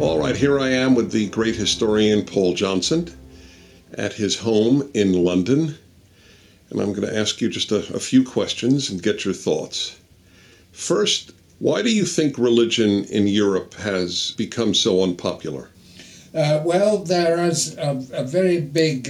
All right, here I am with the great historian Paul Johnson at his home in London, and I'm going to ask you just a few questions and get your thoughts. First, why do you think religion in Europe has become so unpopular? Well, there is a very big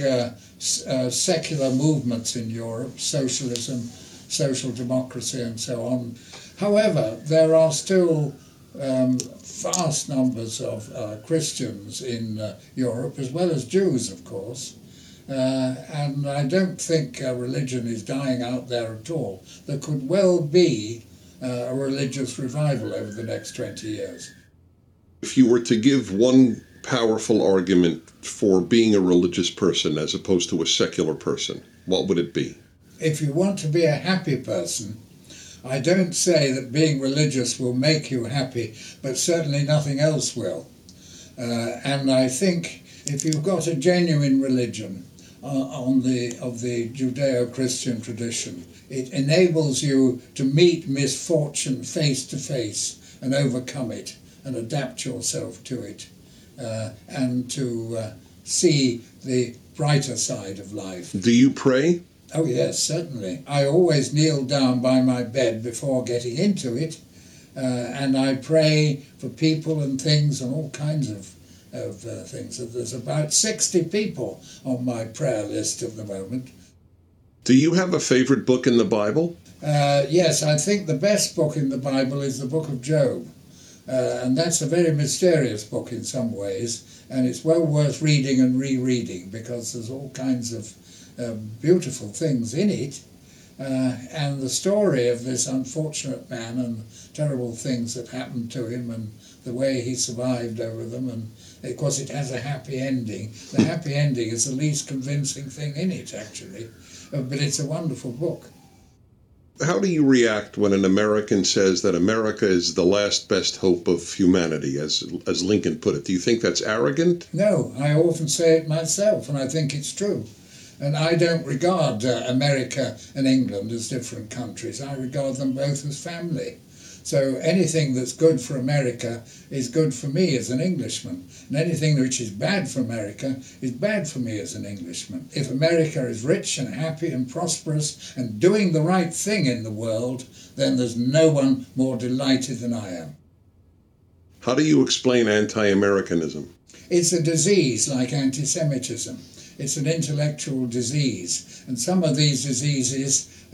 secular movement in Europe, socialism, social democracy and so on. However, there are still vast numbers of Christians in Europe, as well as Jews, of course. And I don't think religion is dying out there at all. There could well be a religious revival over the next 20 years. If you were to give one powerful argument for being a religious person as opposed to a secular person, what would it be? If you want to be a happy person, I don't say that being religious will make you happy, but certainly nothing else will. And I think if you've got a genuine religion of the Judeo-Christian tradition, it enables you to meet misfortune face to face and overcome it and adapt yourself to it and to see the brighter side of life. Do you pray? Oh yes, certainly. I always kneel down by my bed before getting into it, and I pray for people and things and all kinds of things. There's about 60 people on my prayer list at the moment. Do you have a favourite book in the Bible? Yes, I think the best book in the Bible is the book of Job. And that's a very mysterious book in some ways, and it's well worth reading and rereading because there's all kinds of beautiful things in it, and the story of this unfortunate man and terrible things that happened to him and the way he survived over them, and of course it has a happy ending. The happy ending is the least convincing thing in it, actually, but it's a wonderful book. How do you react when an American says that America is the last best hope of humanity, as Lincoln put it? Do you think that's arrogant? No, I often say it myself, and I think it's true. And I don't regard America and England as different countries. I regard them both as family. So anything that's good for America is good for me as an Englishman. And anything which is bad for America is bad for me as an Englishman. If America is rich and happy and prosperous and doing the right thing in the world, then there's no one more delighted than I am. How do you explain anti-Americanism? It's a disease like anti-Semitism. It's an intellectual disease, and some of these diseases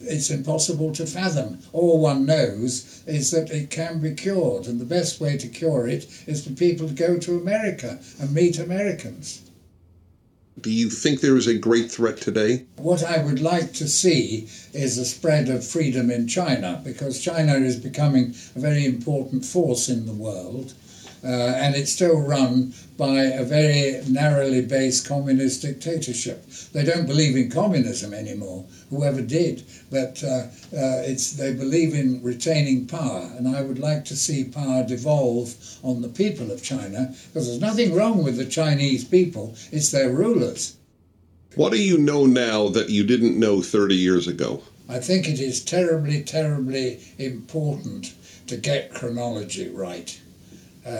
it's impossible to fathom. All one knows is that it can be cured, and the best way to cure it is for people to go to America and meet Americans. Do you think there is a great threat today? What I would like to see is the spread of freedom in China, because China is becoming a very important force in the world. And it's still run by a very narrowly based communist dictatorship. They don't believe in communism anymore, whoever did, but they believe in retaining power, and I would like to see power devolve on the people of China, because there's nothing wrong with the Chinese people, it's their rulers. What do you know now that you didn't know 30 years ago? I think it is terribly, terribly important to get chronology right.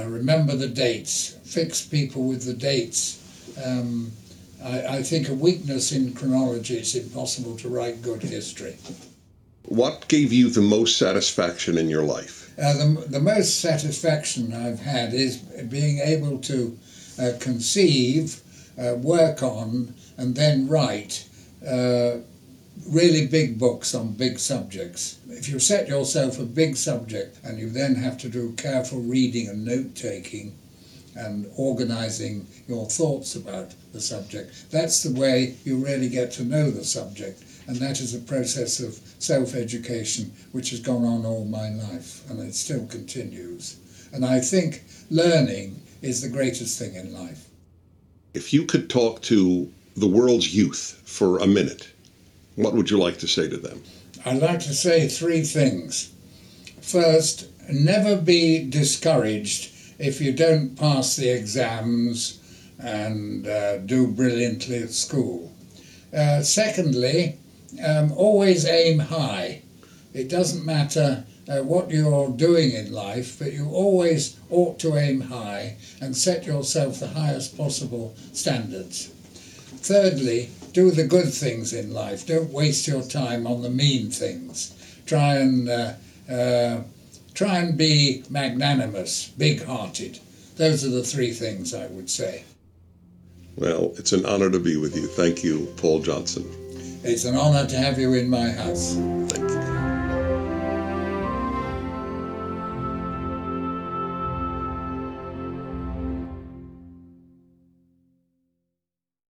Remember the dates, fix people with the dates. I think a weakness in chronology, it's impossible to write good history. What gave you the most satisfaction in your life? The most satisfaction I've had is being able to conceive, work on, and then write really big books on big subjects. If you set yourself a big subject and you then have to do careful reading and note-taking and organising your thoughts about the subject, that's the way you really get to know the subject, and that is a process of self-education which has gone on all my life and it still continues. And I think learning is the greatest thing in life. If you could talk to the world's youth for a minute, what would you like to say to them? I'd like to say three things. First, never be discouraged if you don't pass the exams and do brilliantly at school. Secondly, always aim high. It doesn't matter what you're doing in life, but you always ought to aim high and set yourself the highest possible standards. Thirdly, do the good things in life. Don't waste your time on the mean things. Try and be magnanimous, big-hearted. Those are the three things I would say. Well, it's an honor to be with you. Thank you, Paul Johnson. It's an honor to have you in my house. Thank you.